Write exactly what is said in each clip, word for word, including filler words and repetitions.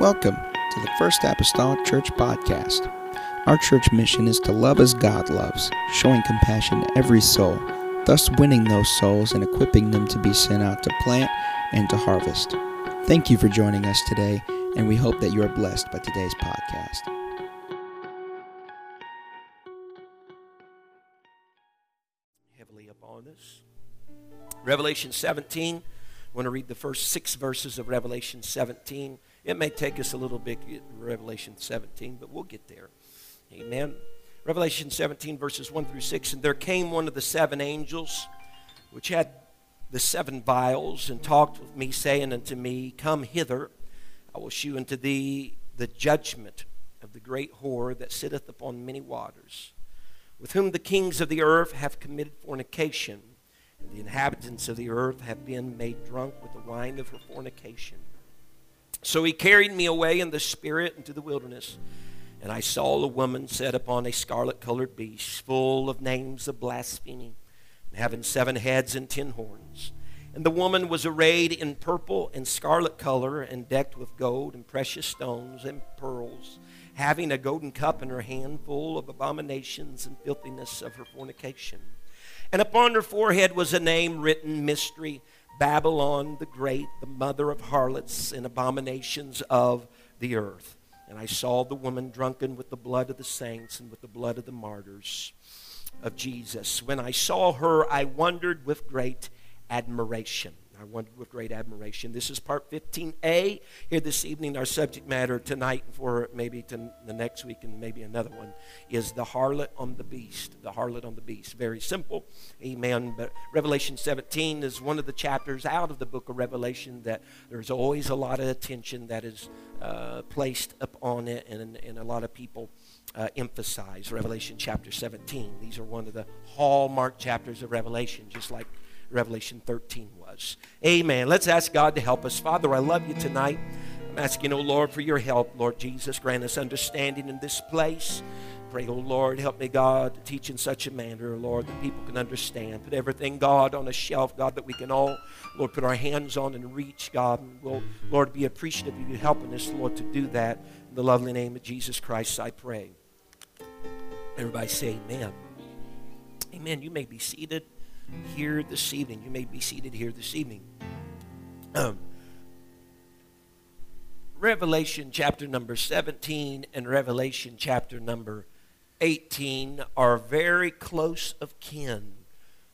Welcome to the First Apostolic Church podcast. Our church mission is to love as God loves, showing compassion to every soul, thus winning those souls and equipping them to be sent out to plant and to harvest. Thank you for joining us today, and we hope that you are blessed by today's podcast. Revelation seventeen, I want to read the first six verses of Revelation seventeen. It may take us a little bit to get to Revelation seventeen, but we'll get there. Amen. Revelation seventeen, verses one through six. And there came one of the seven angels, which had the seven vials, and talked with me, saying unto me, Come hither, I will shew unto thee the judgment of the great whore that sitteth upon many waters, with whom the kings of the earth have committed fornication. And the inhabitants of the earth have been made drunk with the wine of her fornication. So he carried me away in the spirit into the wilderness, and I saw a woman set upon a scarlet-colored beast, full of names of blasphemy, and having seven heads and ten horns. And the woman was arrayed in purple and scarlet color, and decked with gold and precious stones and pearls, having a golden cup in her hand, full of abominations and filthiness of her fornication. And upon her forehead was a name written, Mystery, Babylon the Great, the mother of harlots and abominations of the earth. And I saw the woman drunken with the blood of the saints and with the blood of the martyrs of Jesus. When I saw her, I wondered with great admiration. I wondered with great admiration. This is part fifteen A. Here this evening, our subject matter tonight, for maybe to the next week and maybe another one, is the harlot on the beast. The harlot on the beast. Very simple. Amen. But Revelation seventeen is one of the chapters out of the book of Revelation that there's always a lot of attention that is uh, placed upon it, and, and a lot of people Uh, emphasize Revelation chapter seventeen. These are one of the hallmark chapters of Revelation, just like Revelation thirteen was. Amen. Let's ask God to help us. Father, I love you tonight. I'm asking, oh Lord, for your help. Lord Jesus, grant us understanding in this place. Pray, oh Lord, help me, God, to teach in such a manner, Lord, that people can understand. Put everything, God, on a shelf, God, that we can all, Lord, put our hands on and reach, God. And we'll, Lord, be appreciative of you helping us, Lord, to do that. In the lovely name of Jesus Christ, I pray. Everybody say amen. Amen. You may be seated here this evening. You may be seated here this evening. Um, Revelation chapter number seventeen and Revelation chapter number eighteen are very close of kin.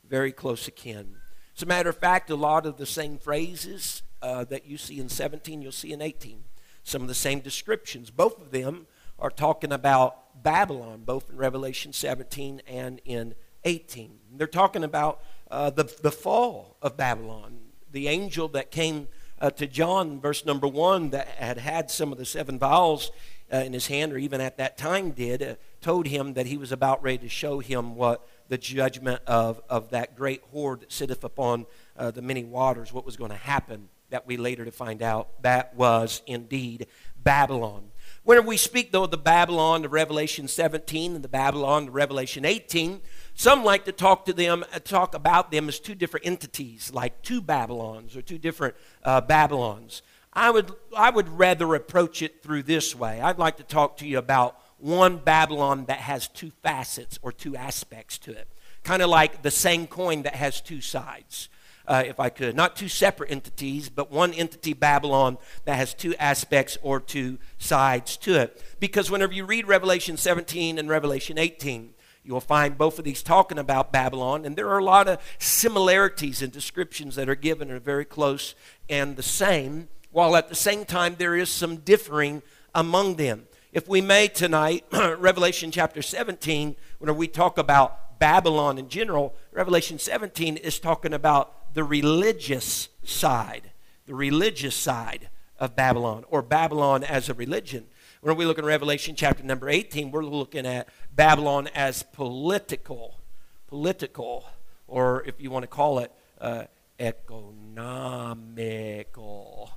Very close of kin. As a matter of fact, a lot of the same phrases uh, that you see in seventeen, you'll see in eighteen. Some of the same descriptions. Both of them are talking about Babylon, both in Revelation seventeen and in eighteen. They're talking about uh, the, the fall of Babylon. The angel that came uh, to John, verse number one, that had had some of the seven vials uh, in his hand, or even at that time did, uh, told him that he was about ready to show him what the judgment of, of that great whore that sitteth upon uh, the many waters, what was going to happen, that we later to find out that was indeed Babylon. When we speak, though, of the Babylon of Revelation seventeen and the Babylon of Revelation eighteen, some like to talk to them, talk about them as two different entities, like two Babylons or two different uh, Babylons. I would, I would rather approach it through this way. I'd like to talk to you about one Babylon that has two facets or two aspects to it, kind of like the same coin that has two sides. Uh, if I could, not two separate entities, but one entity, Babylon, that has two aspects or two sides to it. Because whenever you read Revelation seventeen and Revelation eighteen, you'll find both of these talking about Babylon, and there are a lot of similarities and descriptions that are given are very close and the same, while at the same time there is some differing among them. If we may tonight, Revelation chapter seventeen, when we talk about Babylon in general, Revelation seventeen is talking about the religious side, the religious side of Babylon, or Babylon as a religion. When we look in Revelation chapter number eighteen, we're looking at Babylon as political, political, or if you want to call it, uh, economical.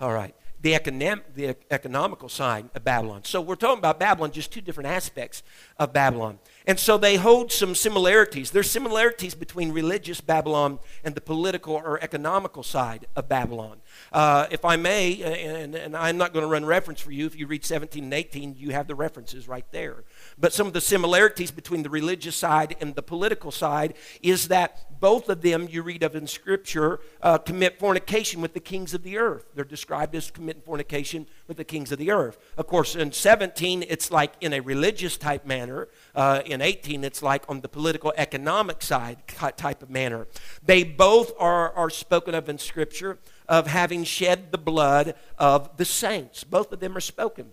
All right, the, econom- the economical side of Babylon. So we're talking about Babylon, just two different aspects of Babylon. And so they hold some similarities. There's similarities between religious Babylon and the political or economical side of Babylon. Uh, if I may, and, and I'm not going to run reference for you, if you read seventeen and eighteen, you have the references right there. But some of the similarities between the religious side and the political side is that both of them, you read of in Scripture, uh, commit fornication with the kings of the earth. They're described as committing fornication with the kings of the earth. Of course, in seventeen, it's like in a religious type manner. Uh, in eighteen, it's like on the political economic side type of manner. They both are, are spoken of in Scripture of having shed the blood of the saints. Both of them are spoken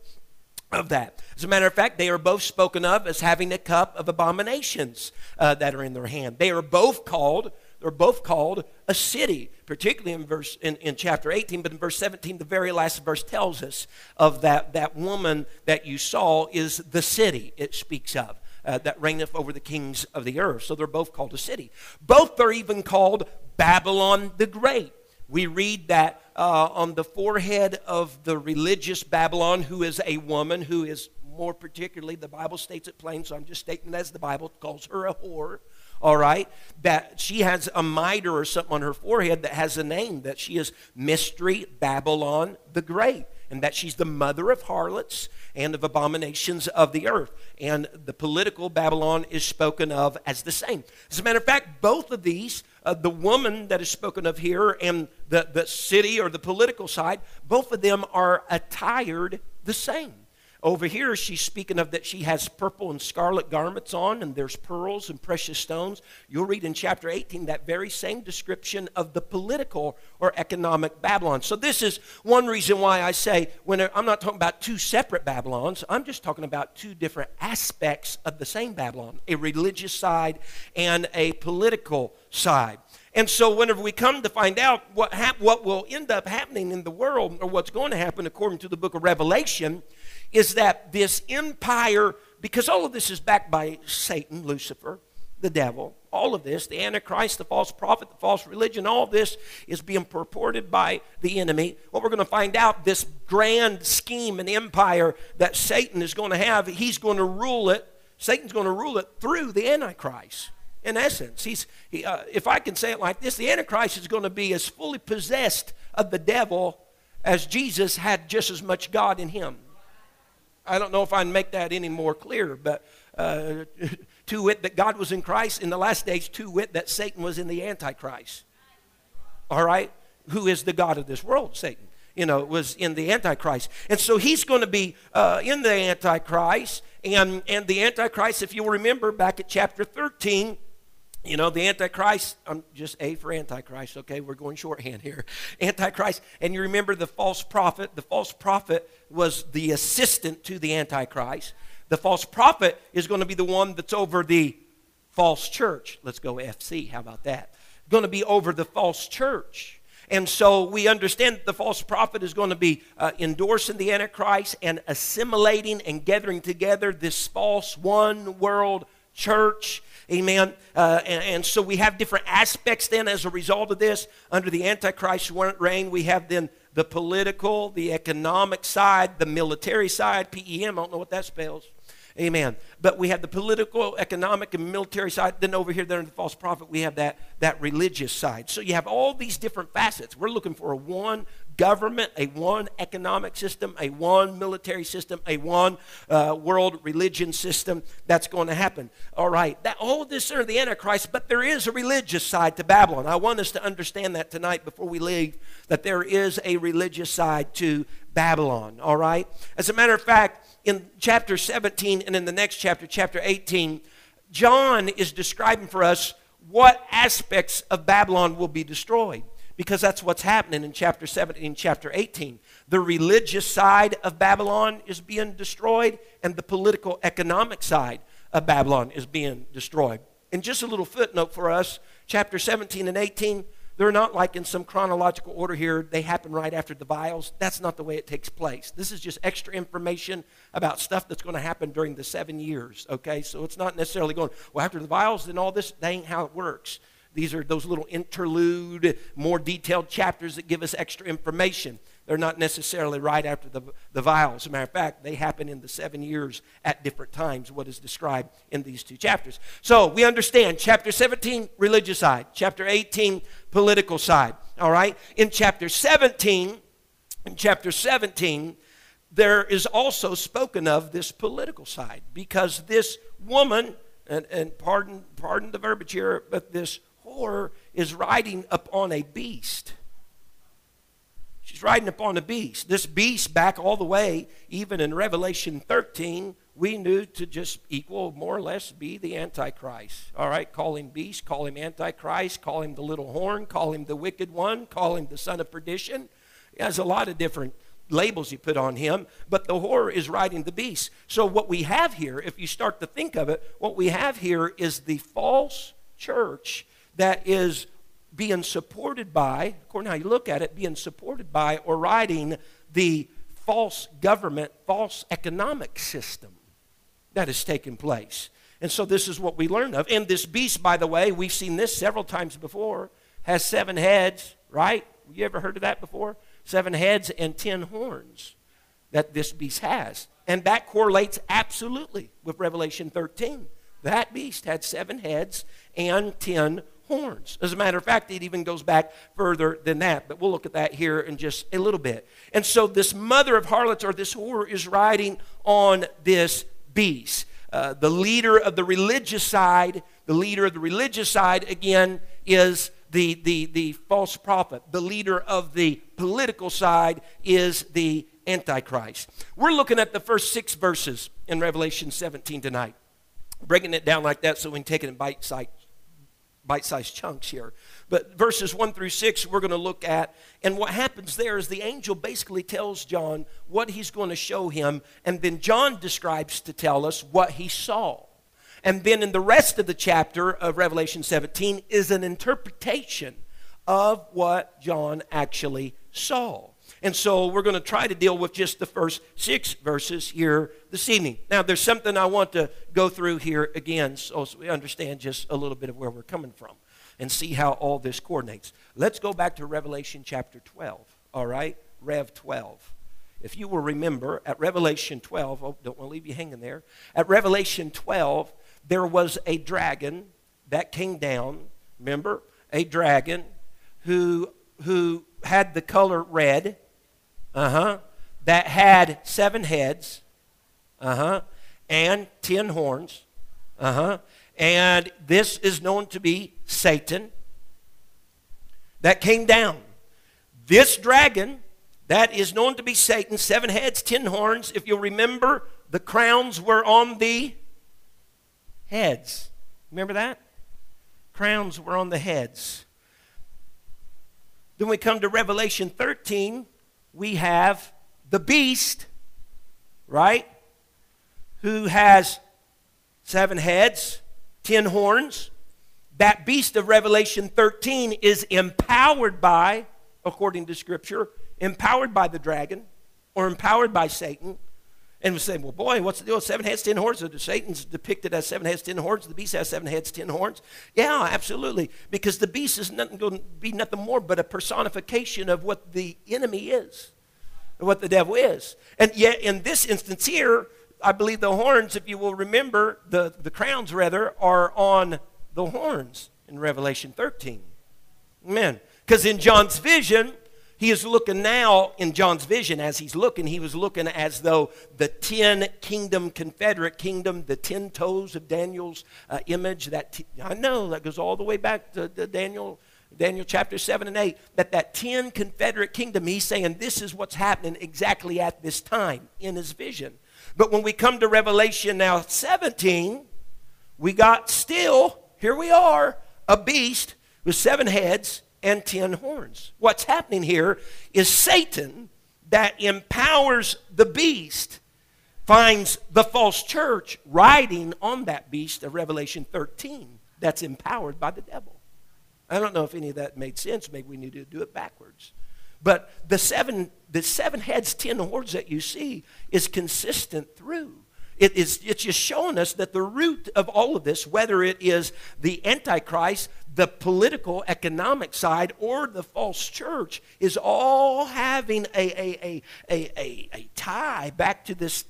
of that. As a matter of fact, they are both spoken of as having a cup of abominations uh, that are in their hand. They are both called, they're both called a city, particularly in verse in, in chapter eighteen, but in verse seventeen, the very last verse tells us of that, that woman that you saw is the city it speaks of. Uh, that reigneth over the kings of the earth. So they're both called a city. Both are even called Babylon the Great. We read that uh, on the forehead of the religious Babylon, who is a woman who is more particularly, the Bible states it plain, so I'm just stating it as the Bible calls her a whore, all right? That she has a mitre or something on her forehead that has a name, that she is Mystery Babylon the Great, and that she's the mother of harlots and of abominations of the earth. And the political Babylon is spoken of as the same. As a matter of fact, both of these, uh, the woman that is spoken of here and the, the city or the political side, both of them are attired the same. Over here, she's speaking of that she has purple and scarlet garments on, and there's pearls and precious stones. You'll read in chapter eighteen that very same description of the political or economic Babylon. So this is one reason why I say, when I'm not talking about two separate Babylons, I'm just talking about two different aspects of the same Babylon, a religious side and a political side. And so whenever we come to find out what, hap- what will end up happening in the world, or what's going to happen according to the book of Revelation, is that this empire, because all of this is backed by Satan, Lucifer, the devil, all of this, the Antichrist, the false prophet, the false religion, all this is being purported by the enemy. What we're going to find out, this grand scheme and empire that Satan is going to have, he's going to rule it, Satan's going to rule it through the Antichrist. In essence, he's, he, uh, if I can say it like this, the Antichrist is going to be as fully possessed of the devil as Jesus had just as much God in him. I don't know if I can make that any more clear, but uh, to wit that God was in Christ in the last days, to wit that Satan was in the Antichrist, all right, who is the god of this world, Satan, you know, was in the Antichrist. And so he's going to be uh, in the Antichrist, and, and the Antichrist, if you'll remember back at chapter thirteen, you know, the Antichrist, I'm just A for Antichrist, okay, we're going shorthand here. Antichrist, and you remember the false prophet. The false prophet was the assistant to the Antichrist. The false prophet is going to be the one that's over the false church. Let's go F C, how about that? Going to be over the false church. And so we understand that the false prophet is going to be uh, endorsing the Antichrist and assimilating and gathering together this false one world church. Amen. Uh, and, and so we have different aspects then as a result of this. Under the Antichrist reign, we have then the political, the economic side, the military side, P E M, I don't know what that spells. Amen. But we have the political, economic, and military side. Then over here, there in the false prophet, we have that, that religious side. So you have all these different facets. We're looking for a one government, a one economic system, a one military system, a one uh, world religion system that's going to happen. All right. That, all of this are the Antichrist, but there is a religious side to Babylon. I want us to understand that tonight before we leave, that there is a religious side to Babylon. All right. As a matter of fact, in chapter seventeen and in the next chapter, chapter eighteen, John is describing for us what aspects of Babylon will be destroyed, because that's what's happening in chapter seventeen and chapter eighteen. The religious side of Babylon is being destroyed, and the political economic side of Babylon is being destroyed. And just a little footnote for us, chapter seventeen and eighteen, they're not like in some chronological order here. They happen right after the vials. That's not the way it takes place. This is just extra information about stuff that's going to happen during the seven years, okay? So it's not necessarily going, well, after the vials, then all this, that ain't how it works. These are those little interlude, more detailed chapters that give us extra information. They're not necessarily right after the, the vials. As a matter of fact, they happen in the seven years at different times, what is described in these two chapters. So we understand chapter seventeen, religious side. Chapter eighteen, political side. all right? In chapter seventeen, in chapter seventeen, there is also spoken of this political side, because this woman, and, and pardon, pardon the verbiage here, but this whore is riding upon a beast. She's riding upon a beast. This beast, back all the way, even in Revelation thirteen, we knew to just equal, more or less, be the Antichrist. All right, call him beast, call him Antichrist, call him the little horn, call him the wicked one, call him the son of perdition. He has a lot of different labels you put on him, but the whore is riding the beast. So what we have here, if you start to think of it, what we have here is the false church that is being supported by, according to how you look at it, being supported by or riding the false government, false economic system that has taken place. And so this is what we learn of. And this beast, by the way, we've seen this several times before, has seven heads, right? You ever heard of that before? Seven heads and ten horns that this beast has. And that correlates absolutely with Revelation thirteen. That beast had seven heads and ten horns. As a matter of fact, it even goes back further than that. But we'll look at that here in just a little bit. And so this mother of harlots, or this whore, is riding on this beast. Uh, the leader of the religious side, the leader of the religious side, again, is The, the, the false prophet. The leader of the political side is the Antichrist. We're looking at the first six verses in Revelation seventeen tonight. Breaking it down like that so we can take it in bite-sized bite-sized chunks here. But verses one through six we're going to look at. And what happens there is the angel basically tells John what he's going to show him. And then John describes to tell us what he saw. And then in the rest of the chapter of Revelation seventeen is an interpretation of what John actually saw. And so we're going to try to deal with just the first six verses here this evening. Now, there's something I want to go through here again so we understand just a little bit of where we're coming from and see how all this coordinates. Let's go back to Revelation chapter twelve, all right? Rev twelve. If you will remember, at Revelation twelve, oh, don't want to leave you hanging there. At Revelation twelve, there was a dragon that came down, remember? A dragon who, who had the color red, uh-huh, that had seven heads, uh-huh, and ten horns, uh-huh, and this is known to be Satan, that came down. This dragon that is known to be Satan, seven heads, ten horns. If you'll remember, the crowns were on the heads. Remember that? Crowns were on the heads. Then we come to Revelation thirteen. We have the beast, right? Who has seven heads, ten horns. That beast of Revelation thirteen is empowered by, according to Scripture, empowered by the dragon, or empowered by Satan. And we say, well, boy, what's the deal with seven heads, ten horns? Satan's depicted as seven heads, ten horns. The beast has seven heads, ten horns. Yeah, absolutely, because the beast is nothing, going to be nothing more but a personification of what the enemy is, what the devil is. And yet, in this instance here, I believe the horns, if you will remember, the, the crowns, rather, are on the horns in Revelation thirteen. Amen. Because in John's vision, he is looking now, in John's vision, as he's looking, he was looking as though the ten kingdom, Confederate kingdom, the ten toes of Daniel's uh, image. That t I know, that goes all the way back to, to Daniel, Daniel chapter seven and eight, that that ten Confederate kingdom, he's saying this is what's happening exactly at this time in his vision. But when we come to Revelation now seventeen, we got still, here we are, a beast with seven heads and ten horns. What's happening here is Satan, that empowers the beast, finds the false church riding on that beast of Revelation thirteen that's empowered by the devil. I don't know if any of that made sense. Maybe we need to do it backwards. But the seven, the seven heads, ten horns that you see is consistent through. It is, it's just showing us that the root of all of this, whether it is the Antichrist, the political economic side, or the false church, is all having a, a, a, a, a, a tie back to this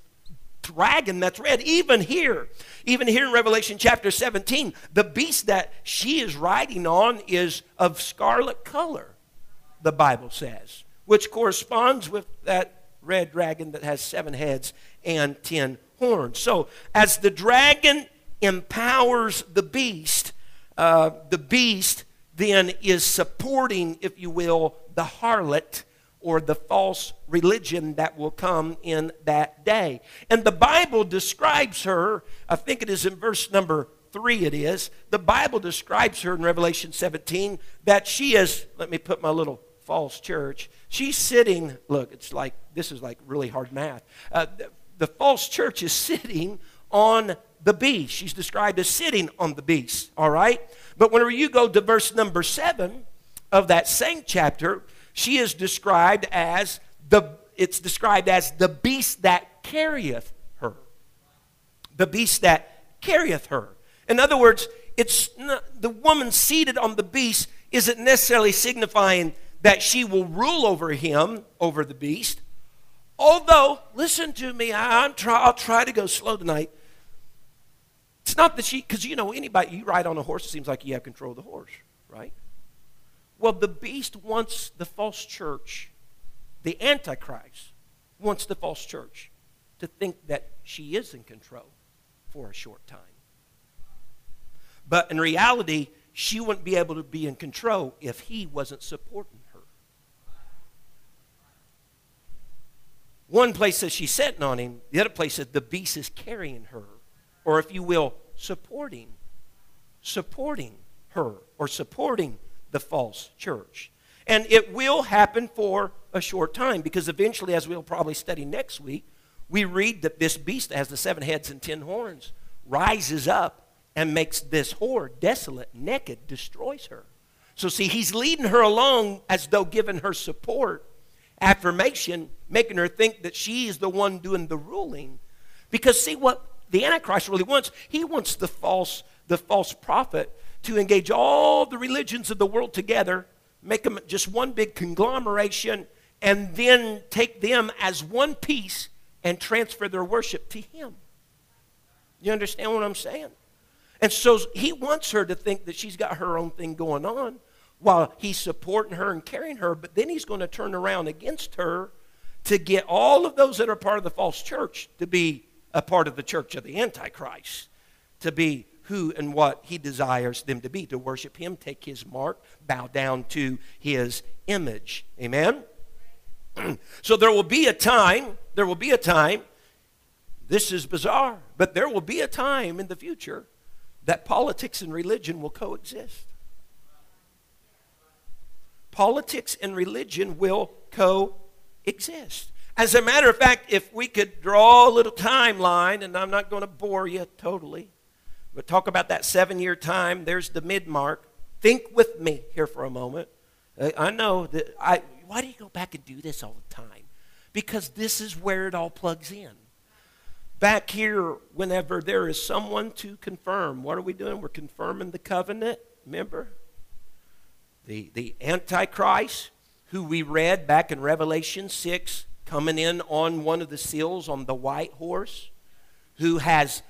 dragon that's red. Even here, even here in Revelation chapter seventeen, the beast that she is riding on is of scarlet color. the Bible says, which corresponds with that red dragon that has seven heads and ten horns. So as the dragon empowers the beast, uh, the beast then is supporting, if you will, the harlot or the false religion that will come in that day. And the Bible describes her, I think it is in verse number three it is, the Bible describes her in Revelation seventeen, that she is, let me put my little false church, she's sitting, look, it's like, this is like really hard math. Uh, the, the false church is sitting on the beast. She's described as sitting on the beast, all right? But whenever you go to verse number seven of that same chapter, she is described as the, it's described as the beast that carrieth her. The beast that carrieth her. In other words, it's not, the woman seated on the beast isn't necessarily signifying that she will rule over him, over the beast. Although, listen to me, I, I'm try, I'll try to go slow tonight. It's not that she, because you know, anybody, you ride on a horse, it seems like you have control of the horse, right? Well, the beast wants the false church, the Antichrist wants the false church to think that she is in control for a short time. But in reality, she wouldn't be able to be in control if he wasn't supporting her. One place says she's sitting on him. The other place says the beast is carrying her, or if you will, supporting, supporting her, or supporting the false church. And it will happen for a short time, because eventually, as we'll probably study next week, we read that this beast that has the seven heads and ten horns rises up and makes this whore desolate, naked, destroys her. So see, he's leading her along as though giving her support, affirmation, making her think that she is the one doing the ruling. Because see what the Antichrist really wants, he wants the false, the false prophet to engage all the religions of the world together, make them just one big conglomeration, and then take them as one piece and transfer their worship to him. You understand what I'm saying? And so he wants her to think that she's got her own thing going on while he's supporting her and carrying her, but then he's going to turn around against her to get all of those that are part of the false church to be a part of the church of the Antichrist, to be who and what he desires them to be, to worship him, take his mark, bow down to his image. Amen? So there will be a time, there will be a time, this is bizarre, but there will be a time in the future that politics and religion will coexist. Politics and religion will coexist. As a matter of fact, if we could draw a little timeline, and I'm not going to bore you totally, but talk about that seven-year time, there's the mid-mark. Think with me here for a moment. I know that I, why do you go back and do this all the time? Because this is where it all plugs in. Back here, whenever there is someone to confirm, what are we doing? We're confirming the covenant, remember? The, the Antichrist, who we read back in Revelation six, coming in on one of the seals on the white horse, who has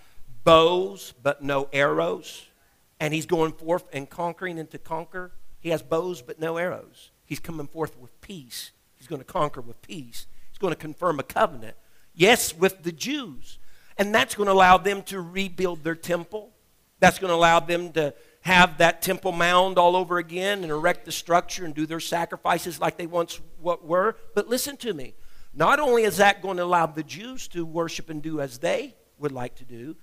bows but no arrows, and he's going forth and conquering and to conquer. He has bows but no arrows. He's coming forth with peace. He's going to conquer with peace. He's going to confirm a covenant. Yes, with the Jews. And that's going to allow them to rebuild their temple. That's going to allow them to have that temple mound all over again and erect the structure and do their sacrifices like they once were. But listen to me. Not only is that going to allow the Jews to worship and do as they would like to do,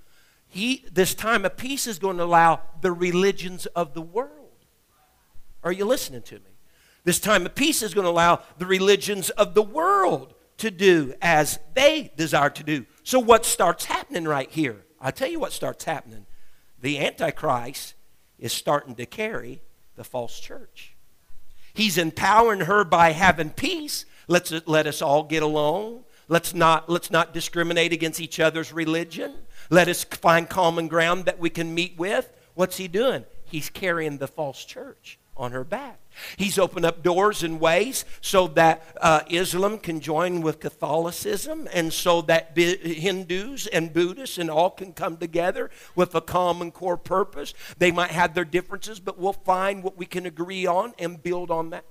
he, this time of peace is going to allow the religions of the world. Are you listening to me? This time of peace is going to allow the religions of the world to do as they desire to do. So what starts happening right here? I'll tell you what starts happening. The Antichrist is starting to carry the false church. He's empowering her by having peace. Let's let us all get along. Let's not, let's not discriminate against each other's religion. Let us find common ground that we can meet with. What's he doing? He's carrying the false church on her back. He's opened up doors and ways so that uh, Islam can join with Catholicism, and so that B- Hindus and Buddhists and all can come together with a common core purpose. They might have their differences, but we'll find what we can agree on and build on that.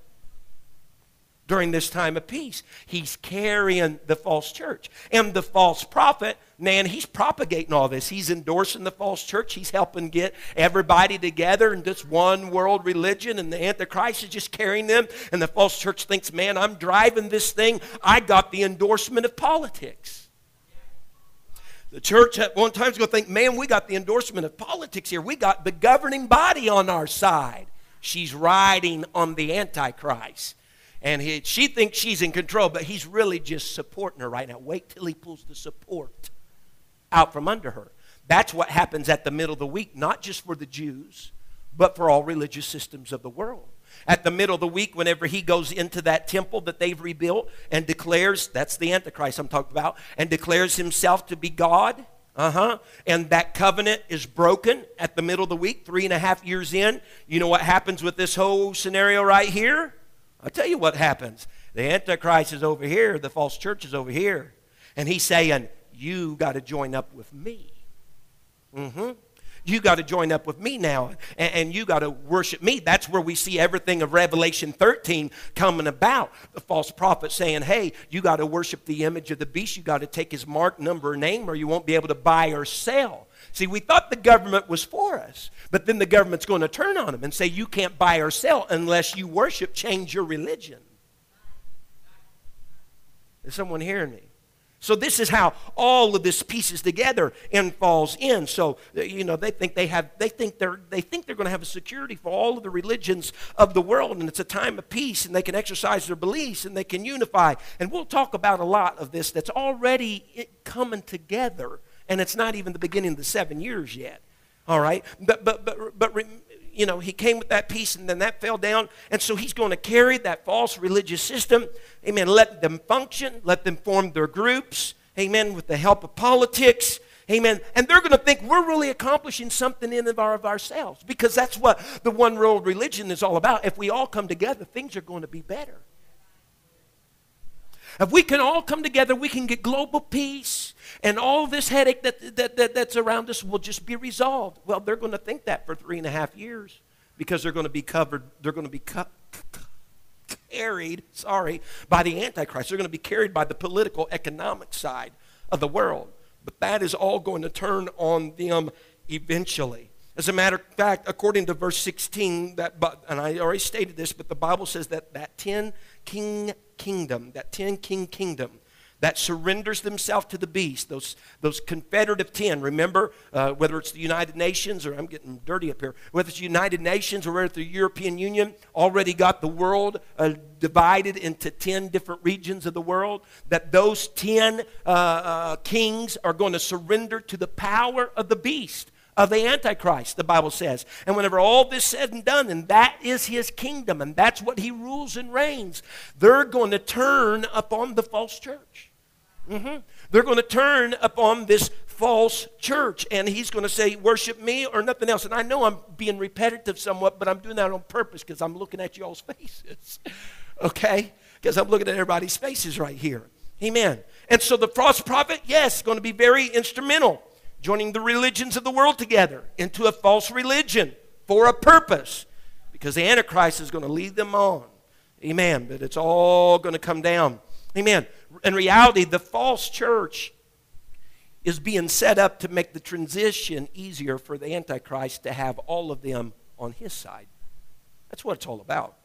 during this time of peace. He's carrying the false church. And the false prophet, man, he's propagating all this. He's endorsing the false church. He's helping get everybody together in this one world religion. And the Antichrist is just carrying them. And the false church thinks, man, I'm driving this thing. I got the endorsement of politics. The church at one time is going to think, man, we got the endorsement of politics here. We got the governing body on our side. She's riding on the Antichrist. And he, she thinks she's in control, but he's really just supporting her right now. Wait till he pulls the support out from under her. That's what happens at the middle of the week, not just for the Jews, but for all religious systems of the world. At the middle of the week, whenever he goes into that temple that they've rebuilt and declares, that's the Antichrist I'm talking about, and declares himself to be God, uh-huh, and that covenant is broken at the middle of the week, three and a half years in. You know what happens with this whole scenario right here? I'll tell you what happens. The Antichrist is over here. The false church is over here. And he's saying, you got to join up with me. Mm-hmm. You got to join up with me now. And, and you got to worship me. That's where we see everything of Revelation thirteen coming about. The false prophet saying, hey, you got to worship the image of the beast. You got to take his mark, number, or name, or you won't be able to buy or sell. See, we thought the government was for us, but then the government's going to turn on them and say, you can't buy or sell unless you worship, change your religion. Is someone hearing me? So this is how all of this pieces together and falls in. So, you know, they think they have, they think they're, they think they're going to have a security for all of the religions of the world, and it's a time of peace, and they can exercise their beliefs, and they can unify. And we'll talk about a lot of this that's already coming together. And it's not even the beginning of the seven years yet, all right? But, but, but, but you know, he came with that peace, and then that fell down. And so he's going to carry that false religious system, amen, let them function, let them form their groups, amen, with the help of politics, amen. And they're going to think we're really accomplishing something in and of ourselves, because that's what the one world religion is all about. If we all come together, things are going to be better. If we can all come together, we can get global peace, and all this headache that, that, that, that's around us will just be resolved. Well, they're going to think that for three and a half years because they're going to be covered, they're going to be cu- carried, sorry, by the Antichrist. They're going to be carried by the political, economic side of the world. But that is all going to turn on them eventually. As a matter of fact, according to verse sixteen, that, and I already stated this, but the Bible says that that ten king kingdom, that ten king kingdom that surrenders themselves to the beast, those, those confederate of ten, remember, uh, whether it's the United Nations, or I'm getting dirty up here, whether it's the United Nations or whether it's the European Union, already got the world uh, divided into ten different regions of the world, that those ten uh, uh, kings are going to surrender to the power of the beast, of the Antichrist, the Bible says. And whenever all this is said and done, and that is his kingdom, and that's what he rules and reigns, they're going to turn upon the false church. Mm-hmm. They're going to turn upon this false church, and he's going to say, worship me or nothing else. And I know I'm being repetitive somewhat, but I'm doing that on purpose because I'm looking at y'all's faces, okay? Because I'm looking at everybody's faces right here. Amen. And so the false prophet, yes, going to be very instrumental, joining the religions of the world together into a false religion for a purpose, because the Antichrist is going to lead them on. Amen. But it's all going to come down. Amen. In reality, the false church is being set up to make the transition easier for the Antichrist to have all of them on his side. That's what it's all about.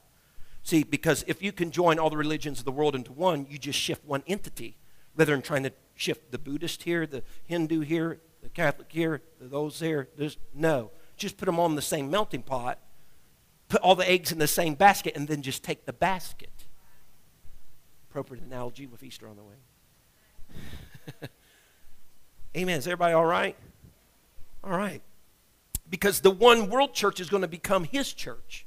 See, because if you can join all the religions of the world into one, you just shift one entity, rather than trying to shift the Buddhist here, the Hindu here, the Catholic here, those there, there's no. Just put them on the same melting pot, put all the eggs in the same basket, and then just take the basket. Appropriate analogy with Easter on the way. Amen. Is everybody all right? All right. Because the one world church is going to become his church,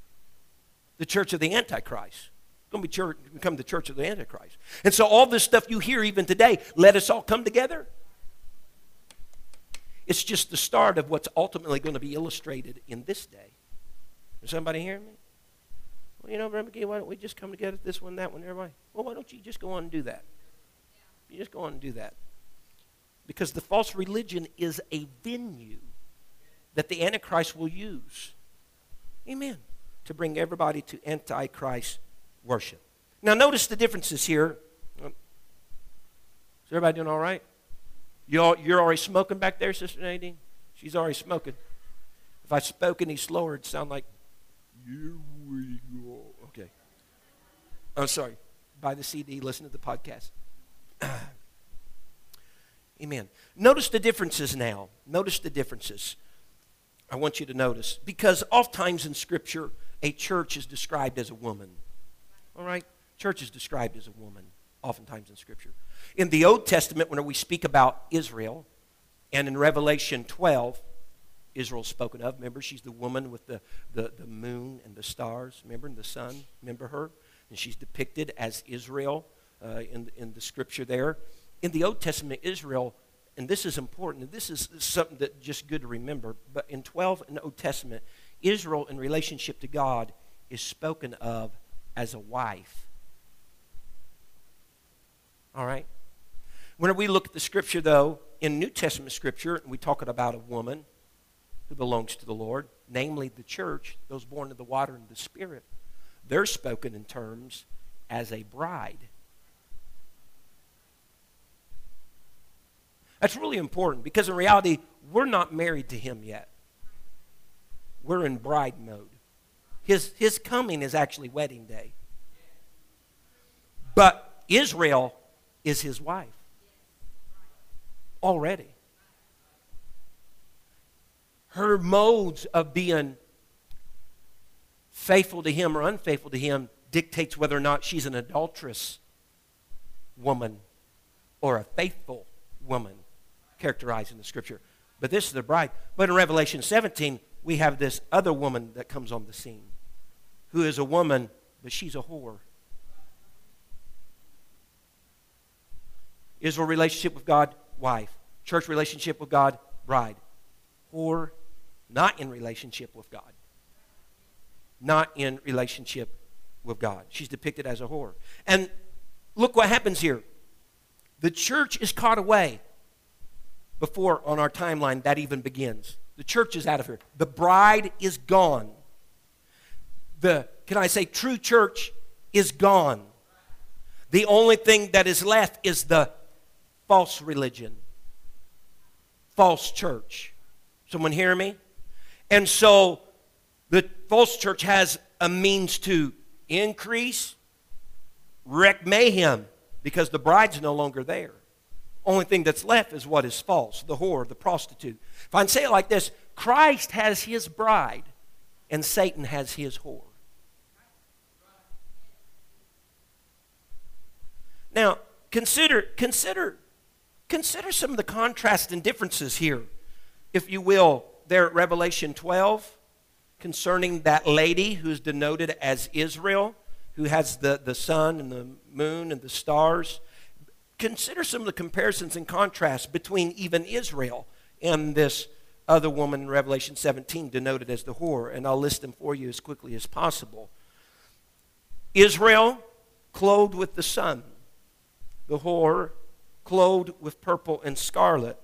the church of the Antichrist. It's going to be church, become the church of the Antichrist. And so all this stuff you hear even today, let us all come together, it's just the start of what's ultimately going to be illustrated in this day. Is somebody hearing me? Well, you know, Brother McGee, why don't we just come together, this one, that one, everybody? Well, why don't you just go on and do that? You just go on and do that. Because the false religion is a venue that the Antichrist will use, amen, to bring everybody to Antichrist worship. Now notice the differences here. Is everybody doing all right? You're, you're already smoking back there, Sister Nadine? She's already smoking. If I spoke any slower, it'd sound like, here we go. Okay. I'm sorry. Buy the C D, listen to the podcast. Amen. Notice the differences now. Notice the differences. I want you to notice. Because oftentimes in Scripture, a church is described as a woman. All right? Church is described as a woman, oftentimes in Scripture. In the Old Testament, when we speak about Israel, and in Revelation twelve, Israel's spoken of. Remember, she's the woman with the, the, the moon and the stars. Remember, and the sun. Remember her? And she's depicted as Israel uh, in, in the Scripture there. In the Old Testament, Israel, and this is important, and this is something that just good to remember, but in twelve in the Old Testament, Israel in relationship to God is spoken of as a wife. All right? When we look at the Scripture, though, in New Testament Scripture, we're talking about a woman who belongs to the Lord, namely the church, those born of the water and the Spirit. They're spoken in terms as a bride. That's really important because in reality, we're not married to him yet. We're in bride mode. His, his coming is actually wedding day. But Israel is his wife already. Her modes of being faithful to him or unfaithful to him dictates whether or not she's an adulterous woman or a faithful woman, characterized in the Scripture. But this is the bride. But in Revelation seventeen, we have this other woman that comes on the scene who is a woman, but she's a whore. Israel relationship with God, wife. Church relationship with God, bride. Whore, not in relationship with God. Not in relationship with God. She's depicted as a whore. And look what happens here. The church is caught away before on our timeline that even begins. The church is out of here. The bride is gone. The, can I say, true church is gone. The only thing that is left is the false religion, false church. Someone hear me? And so the false church has a means to increase, wreak mayhem, because the bride's no longer there. Only thing that's left is what is false, the whore, the prostitute. If I can say it like this, Christ has his bride and Satan has his whore. Now, consider, consider, consider some of the contrast and differences here, if you will, there at Revelation twelve, concerning that lady who's denoted as Israel, who has the, the sun and the moon and the stars. Consider some of the comparisons and contrasts between even Israel and this other woman in Revelation seventeen denoted as the whore. And I'll list them for you as quickly as possible. Israel, clothed with the sun. The whore, clothed with purple and scarlet.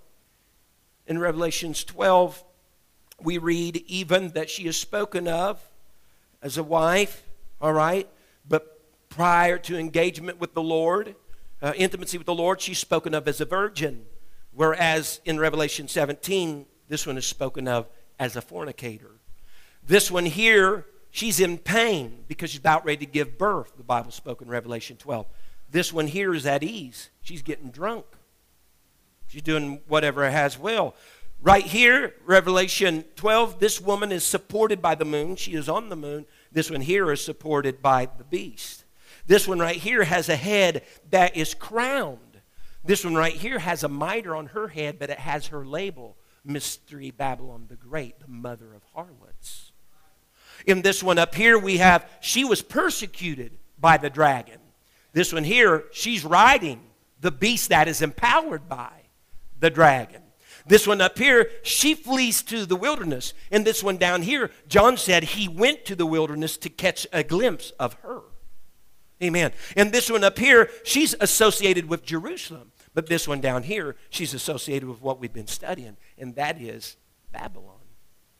In Revelations twelve, we read even that she is spoken of as a wife, all right? But prior to engagement with the Lord, uh, intimacy with the Lord, she's spoken of as a virgin. Whereas in Revelation seventeen, this one is spoken of as a fornicator. This one here, she's in pain because she's about ready to give birth, the Bible spoke in Revelation twelve. This one here is at ease. She's getting drunk. She's doing whatever it has will. Right here, Revelation twelve, this woman is supported by the moon. She is on the moon. This one here is supported by the beast. This one right here has a head that is crowned. This one right here has a mitre on her head, but it has her label, Mystery Babylon the Great, the mother of harlots. In this one up here, we have, she was persecuted by the dragon. This one here, she's riding the beast that is empowered by the dragon. This one up here, she flees to the wilderness. And this one down here, John said he went to the wilderness to catch a glimpse of her. Amen. And this one up here, she's associated with Jerusalem. But this one down here, she's associated with what we've been studying, and that is Babylon.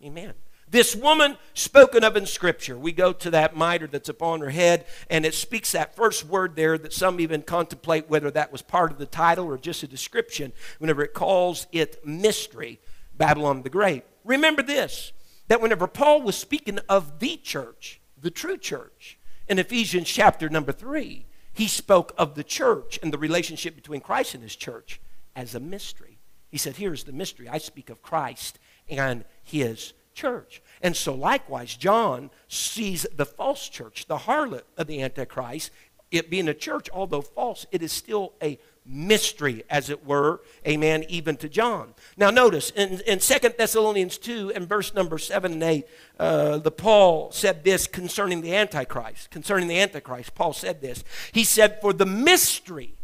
Amen. This woman spoken of in Scripture. We go to that mitre that's upon her head, and it speaks that first word there that some even contemplate whether that was part of the title or just a description whenever it calls it mystery, Babylon the Great. Remember this, that whenever Paul was speaking of the church, the true church, in Ephesians chapter number three, he spoke of the church and the relationship between Christ and his church as a mystery. He said, here's the mystery. I speak of Christ and his church. And so likewise, John sees the false church, the harlot of the Antichrist, it being a church, although false, it is still a mystery, as it were, amen, even to John. Now notice, in, in Second Thessalonians two and verse number seven and eight, uh, the Paul said this concerning the Antichrist. Concerning the Antichrist, Paul said this. He said, for the mystery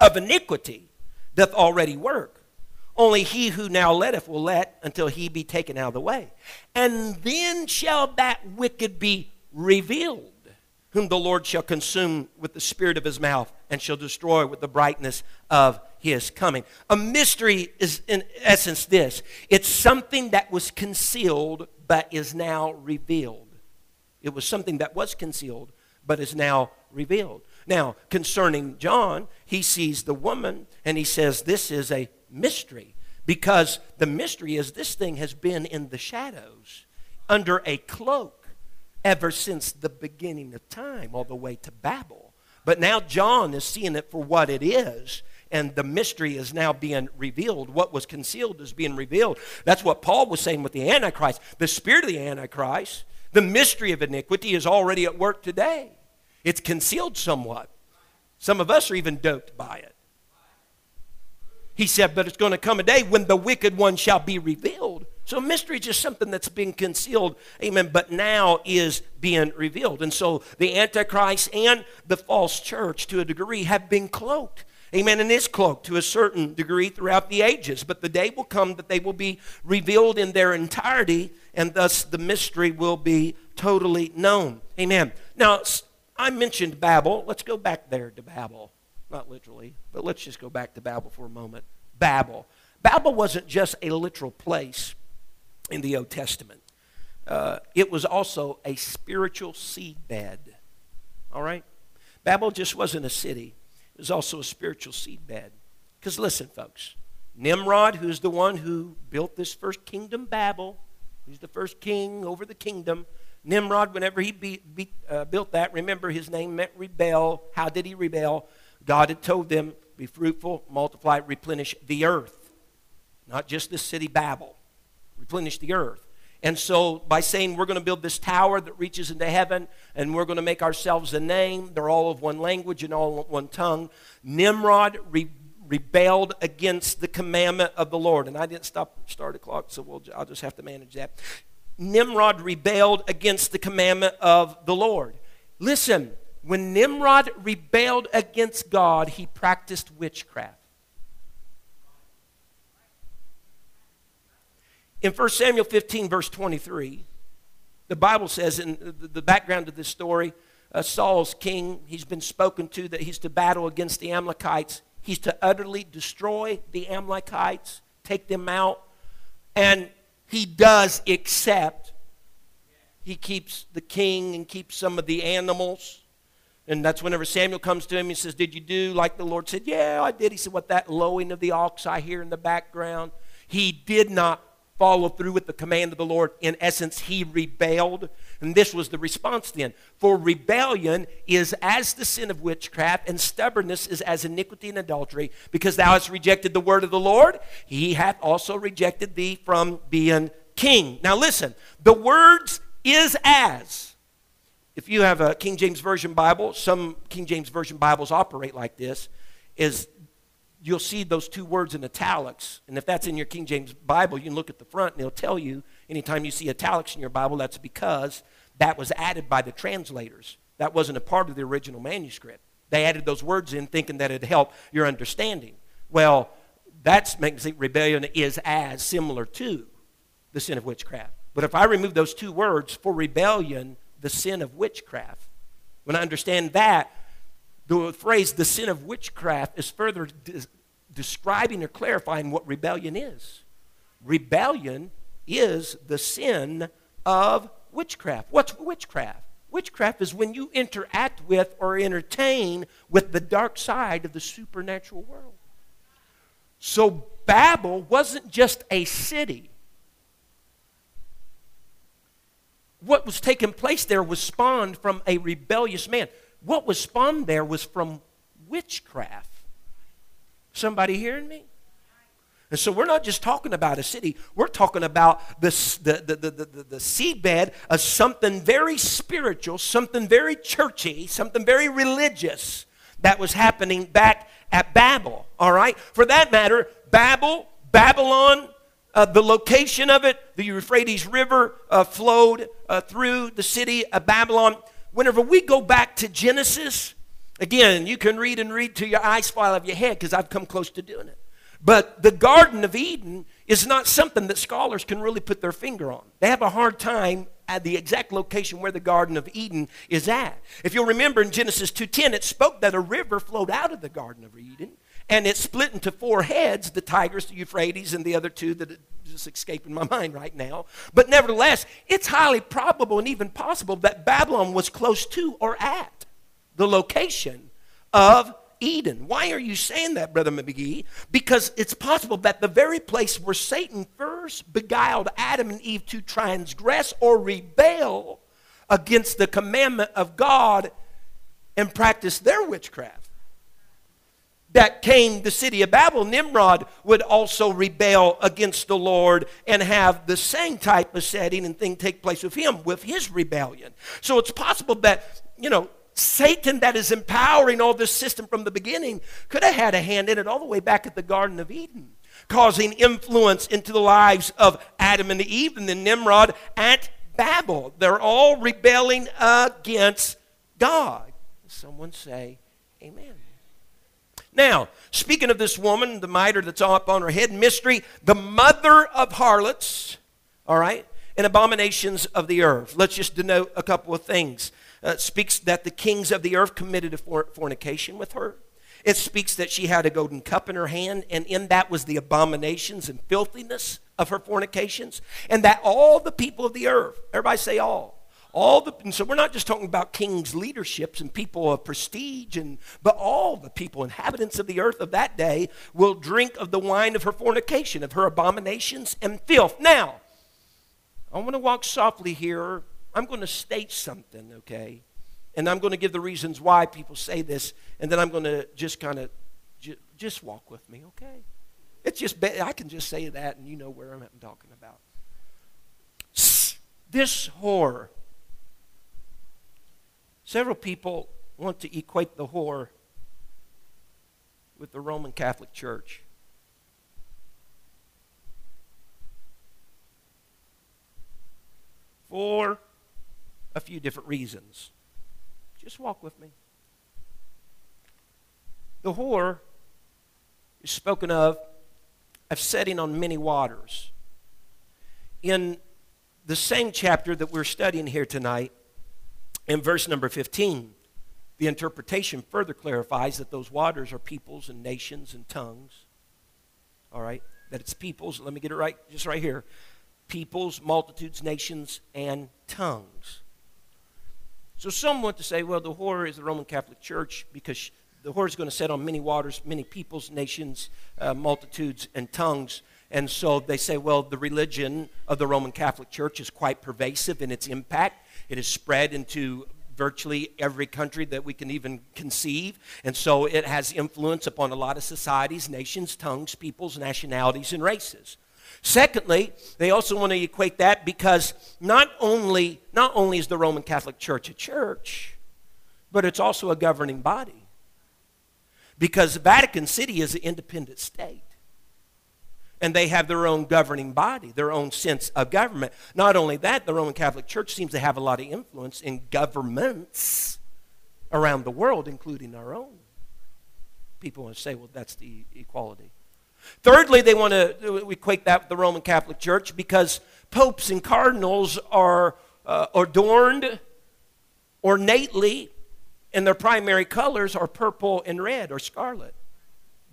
of iniquity doth already work. Only he who now letteth will let until he be taken out of the way. And then shall that wicked be revealed, whom the Lord shall consume with the spirit of his mouth and shall destroy with the brightness of his coming. A mystery is in essence this. It's something that was concealed but is now revealed. It was something that was concealed but is now revealed. Now, concerning John, he sees the woman and he says this is a mystery, because the mystery is this thing has been in the shadows under a cloak ever since the beginning of time all the way to Babel. But now John is seeing it for what it is, and the mystery is now being revealed. What was concealed is being revealed. That's what Paul was saying with the Antichrist. The spirit of the Antichrist, the mystery of iniquity is already at work today. It's concealed somewhat. Some of us are even doped by it. He said, but it's going to come a day when the wicked one shall be revealed. So mystery is just something that's been concealed, amen, but now is being revealed. And so the Antichrist and the false church, to a degree, have been cloaked, amen, and is cloaked to a certain degree throughout the ages. But the day will come that they will be revealed in their entirety, and thus the mystery will be totally known, amen. Now, I mentioned Babel. Let's go back there to Babel. Not literally, but let's just go back to Babel for a moment. Babel. Babel wasn't just a literal place in the Old Testament. Uh, it was also a spiritual seedbed. All right? Babel just wasn't a city. It was also a spiritual seedbed. Because listen, folks. Nimrod, who's the one who built this first kingdom, Babel. He's the first king over the kingdom. Nimrod, whenever he be, be, uh, built that, remember his name meant rebel. How did he rebel? God had told them, be fruitful, multiply, replenish the earth. Not just this city, Babel. Replenish the earth. And so by saying we're going to build this tower that reaches into heaven and we're going to make ourselves a name, they're all of one language and all of one tongue, Nimrod re- rebelled against the commandment of the Lord. And I didn't stop and start a clock, so we'll, I'll just have to manage that. Nimrod rebelled against the commandment of the Lord. Listen. When Nimrod rebelled against God, he practiced witchcraft. In First Samuel fifteen, verse twenty-three, the Bible says in the background of this story, uh, Saul's king, he's been spoken to that he's to battle against the Amalekites. He's to utterly destroy the Amalekites, take them out. And he does, except he keeps the king and keeps some of the animals. And that's whenever Samuel comes to him, he says, did you do like the Lord said? Yeah, I did. He said, what, that lowing of the ox I hear in the background? He did not follow through with the command of the Lord. In essence, he rebelled. And this was the response then. For rebellion is as the sin of witchcraft, and stubbornness is as iniquity and adultery. Because thou hast rejected the word of the Lord, he hath also rejected thee from being king. Now listen, the words is as. If you have a King James Version Bible, some King James Version Bibles operate like this, is you'll see those two words in italics. And if that's in your King James Bible, you can look at the front and it'll tell you, anytime you see italics in your Bible, that's because that was added by the translators. That wasn't a part of the original manuscript. They added those words in thinking that it'd help your understanding. Well, that's makes it rebellion is as similar to the sin of witchcraft. But if I remove those two words for rebellion, the sin of witchcraft. When I understand that, the phrase the sin of witchcraft is further de- describing or clarifying what rebellion is. Rebellion is the sin of witchcraft. What's witchcraft? Witchcraft is when you interact with or entertain with the dark side of the supernatural world. So Babel wasn't just a city. What was taking place there was spawned from a rebellious man. What was spawned there was from witchcraft. Somebody hearing me? And so we're not just talking about a city. We're talking about this, the, the, the, the, the seabed of something very spiritual, something very churchy, something very religious that was happening back at Babel, all right? For that matter, Babel, Babylon, uh, the location of it, the Euphrates River uh, flowed uh, through the city of Babylon. Whenever we go back to Genesis, again, you can read and read till your eyes fall out of your head because I've come close to doing it. But the Garden of Eden is not something that scholars can really put their finger on. They have a hard time at the exact location where the Garden of Eden is at. If you'll remember in Genesis two ten, it spoke that a river flowed out of the Garden of Eden, and it split into four heads, the Tigris, the Euphrates, and the other two that just escaping my mind right now. But nevertheless, it's highly probable and even possible that Babylon was close to or at the location of Eden. Why are you saying that, Brother McGee? Because it's possible that the very place where Satan first beguiled Adam and Eve to transgress or rebel against the commandment of God and practice their witchcraft, that came the city of Babel. Nimrod would also rebel against the Lord and have the same type of setting and thing take place with him, with his rebellion. So it's possible that, you know, Satan that is empowering all this system from the beginning could have had a hand in it all the way back at the Garden of Eden, causing influence into the lives of Adam and Eve and then Nimrod at Babel. They're all rebelling against God. Someone say amen. Now, speaking of this woman, the mitre that's up on her head, mystery, the mother of harlots, all right, and abominations of the earth. Let's just denote a couple of things. Uh, it speaks that the kings of the earth committed a for fornication with her. It speaks that she had a golden cup in her hand, and in that was the abominations and filthiness of her fornications, and that all the people of the earth, everybody say all. All the, and so we're not just talking about kings, leaderships, and people of prestige, and, but all the people, inhabitants of the earth of that day, will drink of the wine of her fornication, of her abominations and filth. Now, I want to walk softly here. I'm going to state something, okay? And I'm going to give the reasons why people say this, and then I'm going to just kind of, ju just walk with me, okay? It's just, I can just say that, and you know where I'm talking about. This whore. Several people want to equate the whore with the Roman Catholic Church. For a few different reasons. Just walk with me. The whore is spoken of as setting on many waters. In the same chapter that we're studying here tonight, in verse number fifteen, the interpretation further clarifies that those waters are peoples and nations and tongues. All right? That it's peoples. Let me get it right, just right here. Peoples, multitudes, nations, and tongues. So some want to say, well, the whore is the Roman Catholic Church because the whore is going to set on many waters, many peoples, nations, uh, multitudes, and tongues. And so they say, well, the religion of the Roman Catholic Church is quite pervasive in its impact. It is spread into virtually every country that we can even conceive. And so it has influence upon a lot of societies, nations, tongues, peoples, nationalities, and races. Secondly, they also want to equate that because not only, not only is the Roman Catholic Church a church, but it's also a governing body. Because Vatican City is an independent state. And they have their own governing body, their own sense of government. Not only that, the Roman Catholic Church seems to have a lot of influence in governments around the world, including our own. People want to say, well, that's the equality. Thirdly, they want to equate that with the Roman Catholic Church because popes and cardinals are uh, adorned ornately, and their primary colors are purple and red or scarlet.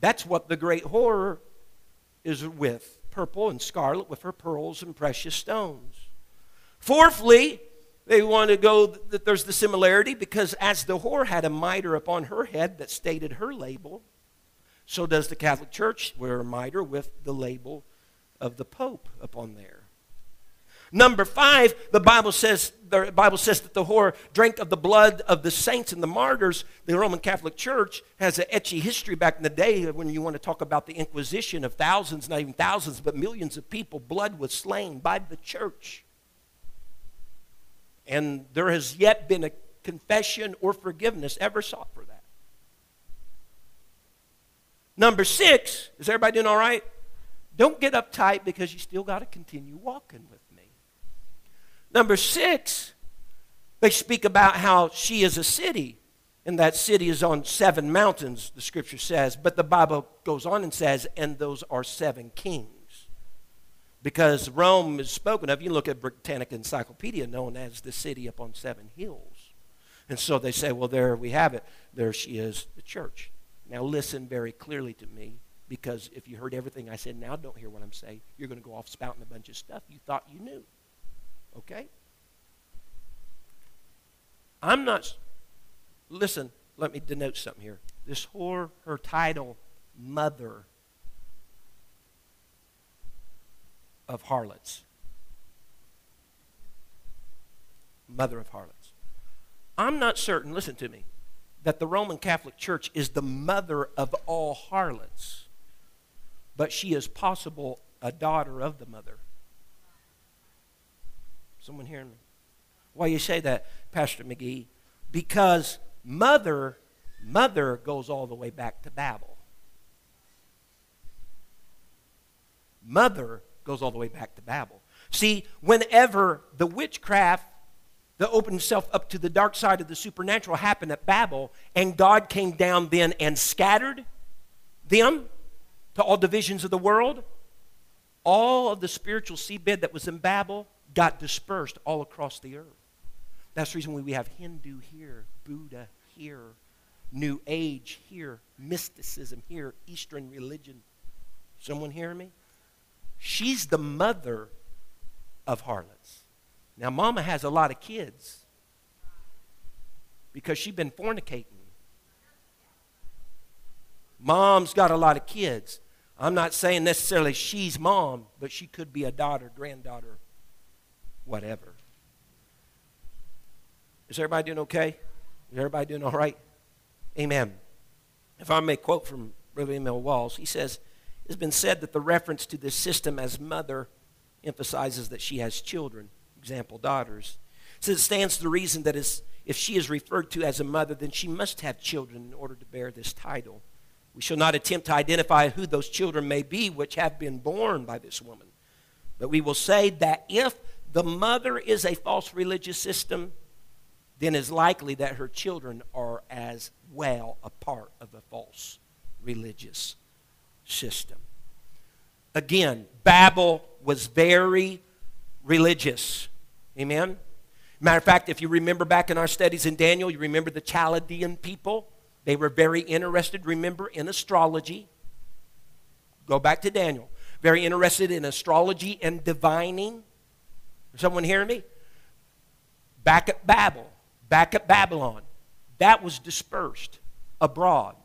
That's what the great horror is with, purple and scarlet with her pearls and precious stones. Fourthly, they want to go that there's the similarity because as the whore had a mitre upon her head that stated her label, so does the Catholic Church wear a mitre with the label of the Pope upon there. Number five, the Bible says the Bible says that the whore drank of the blood of the saints and the martyrs. The Roman Catholic Church has an etchy history back in the day when you want to talk about the Inquisition of thousands, not even thousands, but millions of people. Blood was slain by the church. And there has yet been a confession or forgiveness ever sought for that. Number six, is everybody doing all right? Don't get uptight because you still got to continue walking with me. Number six, they speak about how she is a city, and that city is on seven mountains, the Scripture says. But the Bible goes on and says, and those are seven kings. Because Rome is spoken of, you look at Britannica Encyclopedia, known as the city upon seven hills. And so they say, well, there we have it. There she is, the church. Now listen very clearly to me, because if you heard everything I said now, don't hear what I'm saying. You're going to go off spouting a bunch of stuff you thought you knew. Okay? I'm not, listen, let me denote something here. This whore, her title, mother of harlots. Mother of harlots. I'm not certain, listen to me, that the Roman Catholic Church is the mother of all harlots, but she is possible a daughter of the mother. Someone hearing me? Why you say that, Pastor McGee? Because mother, mother goes all the way back to Babel. Mother goes all the way back to Babel. See, whenever the witchcraft, the opening itself up to the dark side of the supernatural happened at Babel, and God came down then and scattered them to all divisions of the world, all of the spiritual seabed that was in Babel got dispersed all across the earth. That's the reason why we have Hindu here, Buddha here, New Age here, mysticism here, Eastern religion. Someone hearing me? She's the mother of harlots. Now, Mama has a lot of kids because she's been fornicating. Mom's got a lot of kids. I'm not saying necessarily she's mom, but she could be a daughter, granddaughter, whatever. Is everybody doing okay? Is everybody doing all right? Amen. If I may quote from Brother Emil Walls, he says, it's been said that the reference to this system as mother emphasizes that she has children, example, daughters. So it stands to reason that is, if she is referred to as a mother, then she must have children in order to bear this title. We shall not attempt to identify who those children may be which have been born by this woman. But we will say that if the mother is a false religious system, then it is likely that her children are as well a part of a false religious system. System. Again, Babel was very religious. Amen? Matter of fact, if you remember back in our studies in Daniel, you remember the Chaldean people? They were very interested, remember, in astrology. Go back to Daniel. Very interested in astrology and divining. Someone hearing me? Back at Babel, back at Babylon, that was dispersed abroad.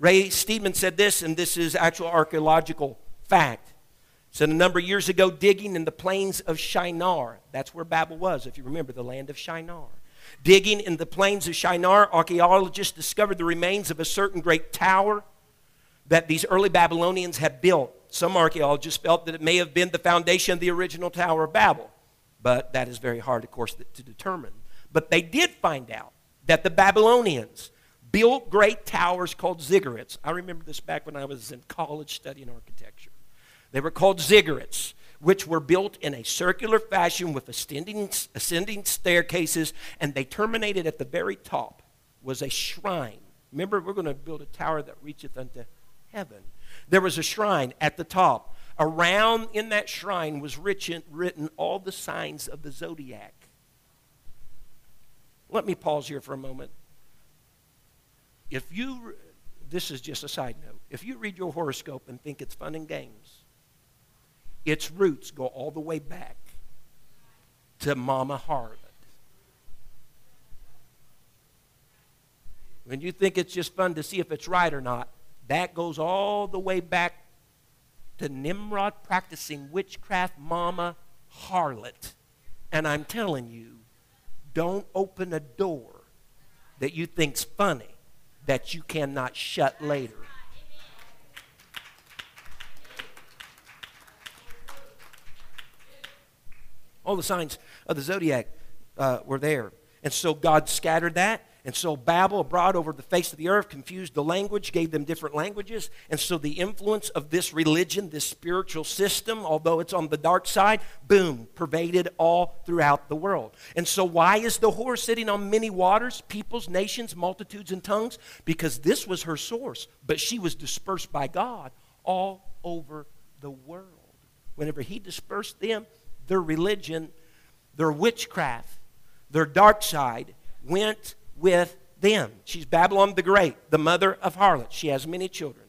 Ray Steedman said this, and this is actual archaeological fact. So, a number of years ago, digging in the plains of Shinar, that's where Babel was, if you remember, the land of Shinar. Digging in the plains of Shinar, archaeologists discovered the remains of a certain great tower that these early Babylonians had built. Some archaeologists felt that it may have been the foundation of the original Tower of Babel, but that is very hard, of course, to determine. But they did find out that the Babylonians built great towers called ziggurats. I remember this back when I was in college studying architecture. They were called ziggurats, which were built in a circular fashion with ascending, ascending staircases, and they terminated at the very top was a shrine. Remember, we're going to build a tower that reacheth unto heaven. There was a shrine at the top. Around in that shrine was written all the signs of the zodiac. Let me pause here for a moment. If you, this is just a side note, if you read your horoscope and think it's fun and games, Its roots go all the way back to Mama Harvard. When you think it's just fun to see if it's right or not, that goes all the way back to Nimrod practicing witchcraft, Mama Harlot. And I'm telling you, don't open a door that you think's funny that you cannot shut later. All the signs of the zodiac uh, were there. And so God scattered that. And so Babel abroad over the face of the earth confused the language, gave them different languages. And so the influence of this religion, this spiritual system, although it's on the dark side, boom, pervaded all throughout the world. And so why is the whore sitting on many waters, peoples, nations, multitudes, and tongues? Because this was her source, but she was dispersed by God all over the world. Whenever he dispersed them, their religion, their witchcraft, their dark side went with them. She's Babylon the Great, the mother of harlots. She has many children.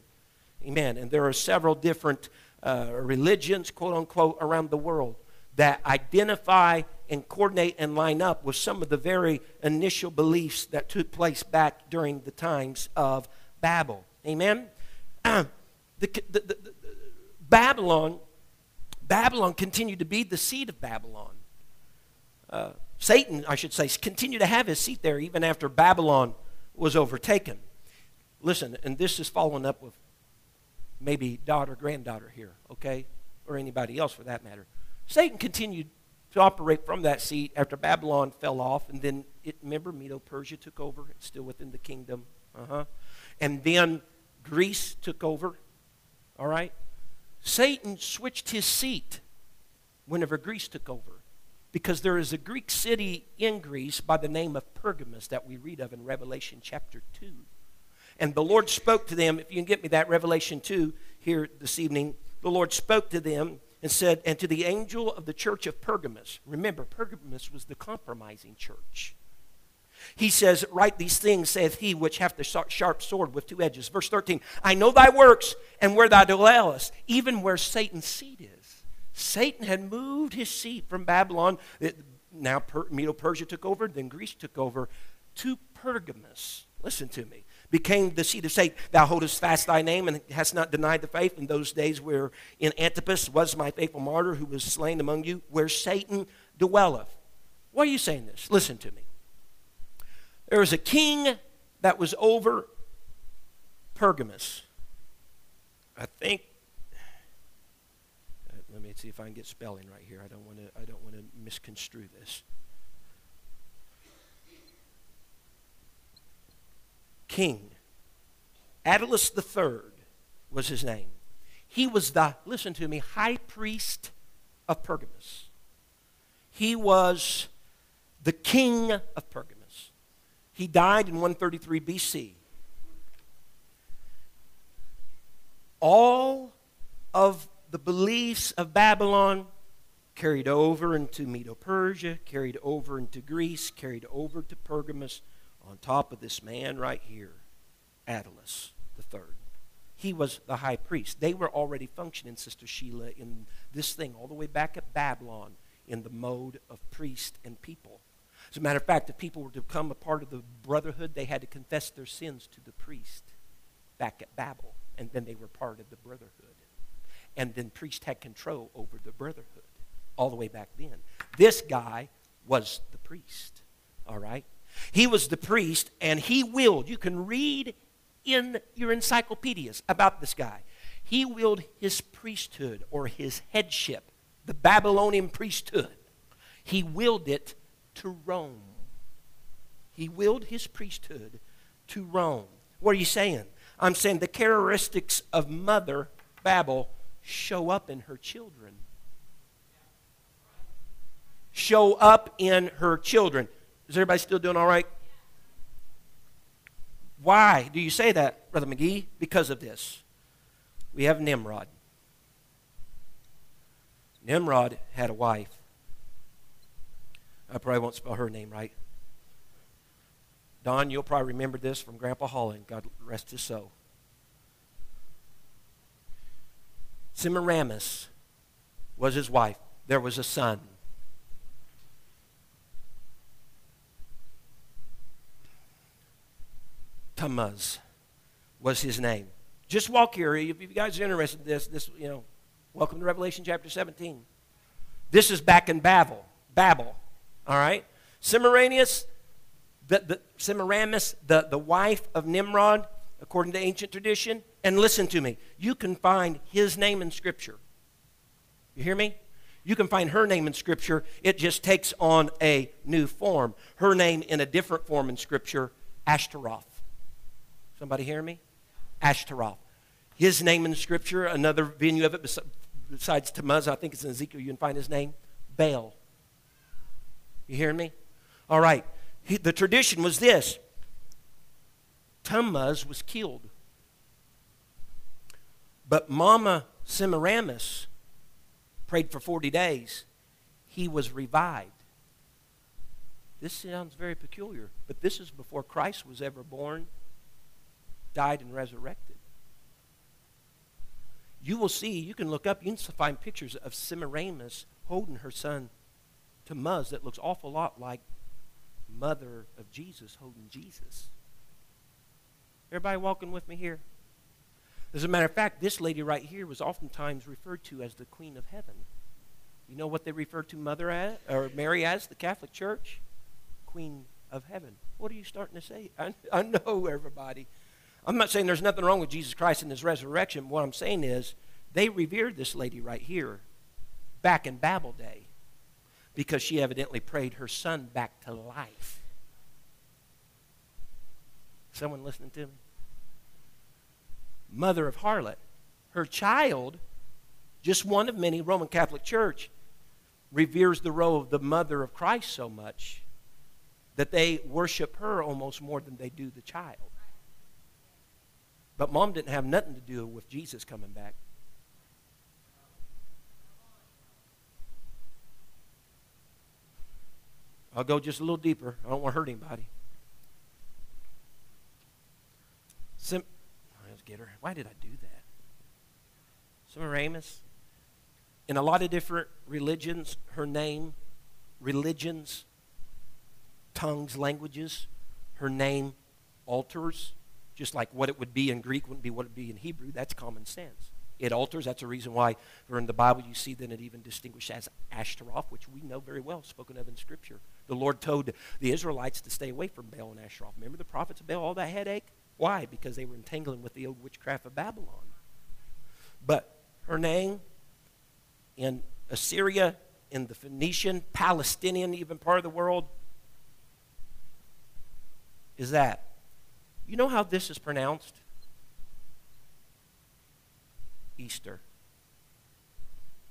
Amen. And there are several different uh, religions, quote unquote, around the world that identify and coordinate and line up with some of the very initial beliefs that took place back during the times of Babel. Amen. Uh, the, the, the, the, Babylon, Babylon continued to be the seat of Babylon. Uh, Satan, I should say, continued to have his seat there even after Babylon was overtaken. Listen, and this is following up with maybe daughter, granddaughter here, okay? Or anybody else for that matter. Satan continued to operate from that seat after Babylon fell off, and then, it, remember, Medo-Persia took over. It's still within the kingdom. Uh-huh. And then Greece took over, all right? Satan switched his seat whenever Greece took over, because there is a Greek city in Greece by the name of Pergamos that we read of in Revelation chapter two. And the Lord spoke to them, if you can get me that, Revelation two here this evening. The Lord spoke to them and said, and to the angel of the church of Pergamos. Remember, Pergamos was the compromising church. He says, write these things, saith he, which hath the sharp sword with two edges. Verse thirteen, I know thy works and where thou dwellest, even where Satan's seat is. Satan had moved his seat from Babylon. It, now per, Medo-Persia took over, then Greece took over, to Pergamos. Listen to me. Became the seat of Satan. Thou holdest fast thy name and hast not denied the faith. In those days where in Antipas was my faithful martyr who was slain among you, where Satan dwelleth. Why are you saying this? Listen to me. There was a king that was over Pergamos. I think. Let me see if I can get spelling right here. I don't want to. I don't want to misconstrue this. King Attalus the third was his name. He was the, listen to me, high priest of Pergamos. He was the king of Pergamos. He died in one thirty-three B C All of the beliefs of Babylon carried over into Medo-Persia, carried over into Greece, carried over to Pergamos, on top of this man right here, Attalus the third. He was the high priest. They were already functioning, Sister Sheila, in this thing all the way back at Babylon in the mode of priest and people. As a matter of fact, if people were to become a part of the brotherhood, they had to confess their sins to the priest back at Babel, and then they were part of the brotherhood. And then priest had control over the brotherhood all the way back then. This guy was the priest, all right? He was the priest, and he willed. You can read in your encyclopedias about this guy. He willed his priesthood or his headship, the Babylonian priesthood. He willed it to Rome. He willed his priesthood to Rome. What are you saying? I'm saying the characteristics of Mother Babel show up in her children. Show up in her children. Is everybody still doing all right? Why do you say that, Brother McGee? Because of this. We have Nimrod. Nimrod had a wife. I probably won't spell her name right. Don, you'll probably remember this from Grandpa Holland. God rest his soul. Semiramis was his wife. There was a son. Tammuz was his name. Just walk here. If you guys are interested in this, this, you know, welcome to Revelation chapter seventeen. This is back in Babel. Babel. All right? Semiramis, the, the, Semiramis, the, the wife of Nimrod, according to ancient tradition. And listen to me. You can find his name in Scripture. You hear me? You can find her name in Scripture. It just takes on a new form. Her name in a different form in Scripture, Ashtaroth. Somebody hear me? Ashtaroth. His name in Scripture, another venue of it besides Tammuz, I think it's in Ezekiel, you can find his name, Baal. You hearing me? All right. He, the tradition was this. Tammuz was killed. But Mama Semiramis prayed for forty days. He was revived. This sounds very peculiar, but this is before Christ was ever born, died, and resurrected. You will see, you can look up, you can find pictures of Semiramis holding her son Tammuz that looks awful lot like mother of Jesus holding Jesus. Everybody walking with me here? As a matter of fact, this lady right here was oftentimes referred to as the Queen of Heaven. You know what they refer to Mother as, or Mary as, the Catholic Church? Queen of Heaven. What are you starting to say? I, I know, everybody. I'm not saying there's nothing wrong with Jesus Christ and his resurrection. What I'm saying is they revered this lady right here back in Babel day because she evidently prayed her son back to life. Someone listening to me? Mother of harlot. Her child, just one of many, Roman Catholic Church, reveres the role of the mother of Christ so much that they worship her almost more than they do the child. But Mom didn't have nothing to do with Jesus coming back. I'll go just a little deeper. I don't want to hurt anybody. Sim- Let's get her. Why did I do that? Semiramis. In a lot of different religions, her name, religions, tongues, languages, her name alters. Just like what it would be in Greek wouldn't be what it would be in Hebrew. That's common sense. It alters. That's the reason why for in the Bible you see that it even distinguished as Ashtaroth, which we know very well, spoken of in Scripture. The Lord told the Israelites to stay away from Baal and Ashtaroth. Remember the prophets of Baal, all that headache? Why? Because they were entangling with the old witchcraft of Babylon. But her name in Assyria, in the Phoenician, Palestinian, even part of the world, is that. You know how this is pronounced? Easter.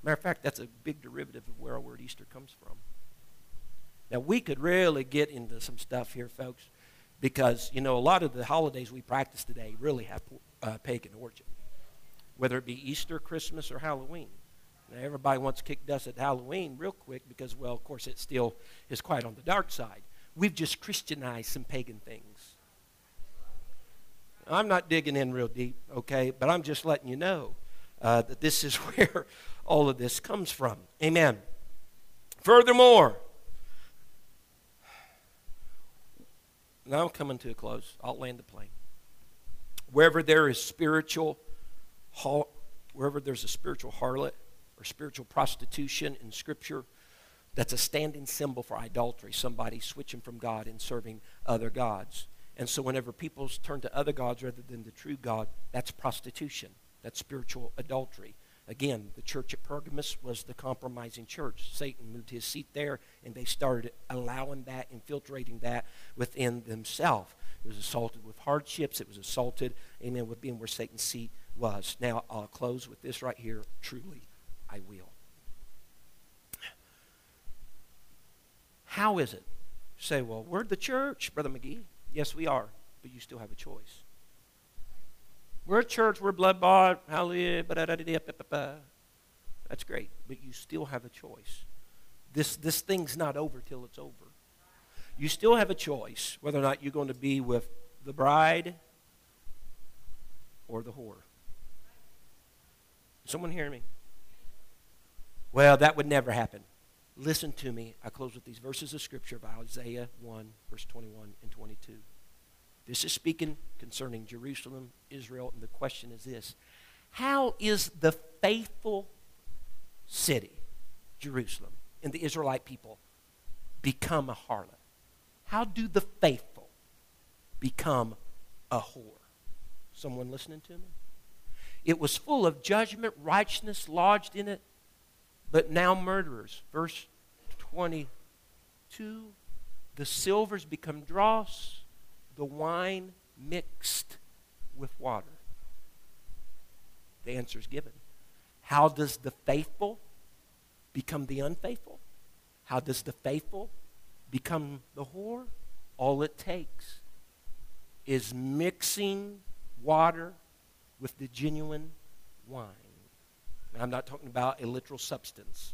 Matter of fact, that's a big derivative of where our word Easter comes from. Now, we could really get into some stuff here, folks, because, you know, a lot of the holidays we practice today really have uh, pagan origin, whether it be Easter, Christmas, or Halloween. Now, everybody wants to kick dust at Halloween real quick because, well, of course, it still is quite on the dark side. We've just Christianized some pagan things. I'm not digging in real deep, okay? But I'm just letting you know uh, that this is where all of this comes from. Amen. Furthermore, now I'm coming to a close. I'll land the plane. Wherever there is spiritual, wherever there's a spiritual harlot or spiritual prostitution in Scripture, that's a standing symbol for idolatry. Somebody switching from God and serving other gods. And so whenever people turn to other gods rather than the true God, that's prostitution. That's spiritual adultery. Again, the church at Pergamos was the compromising church. Satan moved his seat there, and they started allowing that, infiltrating that within themselves. It was assaulted with hardships. It was assaulted, amen, with being where Satan's seat was. Now, I'll close with this right here. Truly, I will. How is it? You say, well, we're the church, Brother McGee. Yes, we are, but you still have a choice. We're a church, we're blood-bought, hallelujah, that's great, but you still have a choice. This, this thing's not over till it's over. You still have a choice whether or not you're going to be with the bride or the whore. Someone hear me? Well, that would never happen. Listen to me. I close with these verses of Scripture by Isaiah one, verse twenty-one and twenty-two. This is speaking concerning Jerusalem, Israel, and the question is this. How is the faithful city, Jerusalem, and the Israelite people become a harlot? How do the faithful become a whore? Someone listening to me? It was full of judgment, righteousness lodged in it, but now murderers. Verse twenty-two, the silvers become dross, the wine mixed with water. The answer is given. How does the faithful become the unfaithful? How does the faithful become the whore? All it takes is mixing water with the genuine wine. And I'm not talking about a literal substance.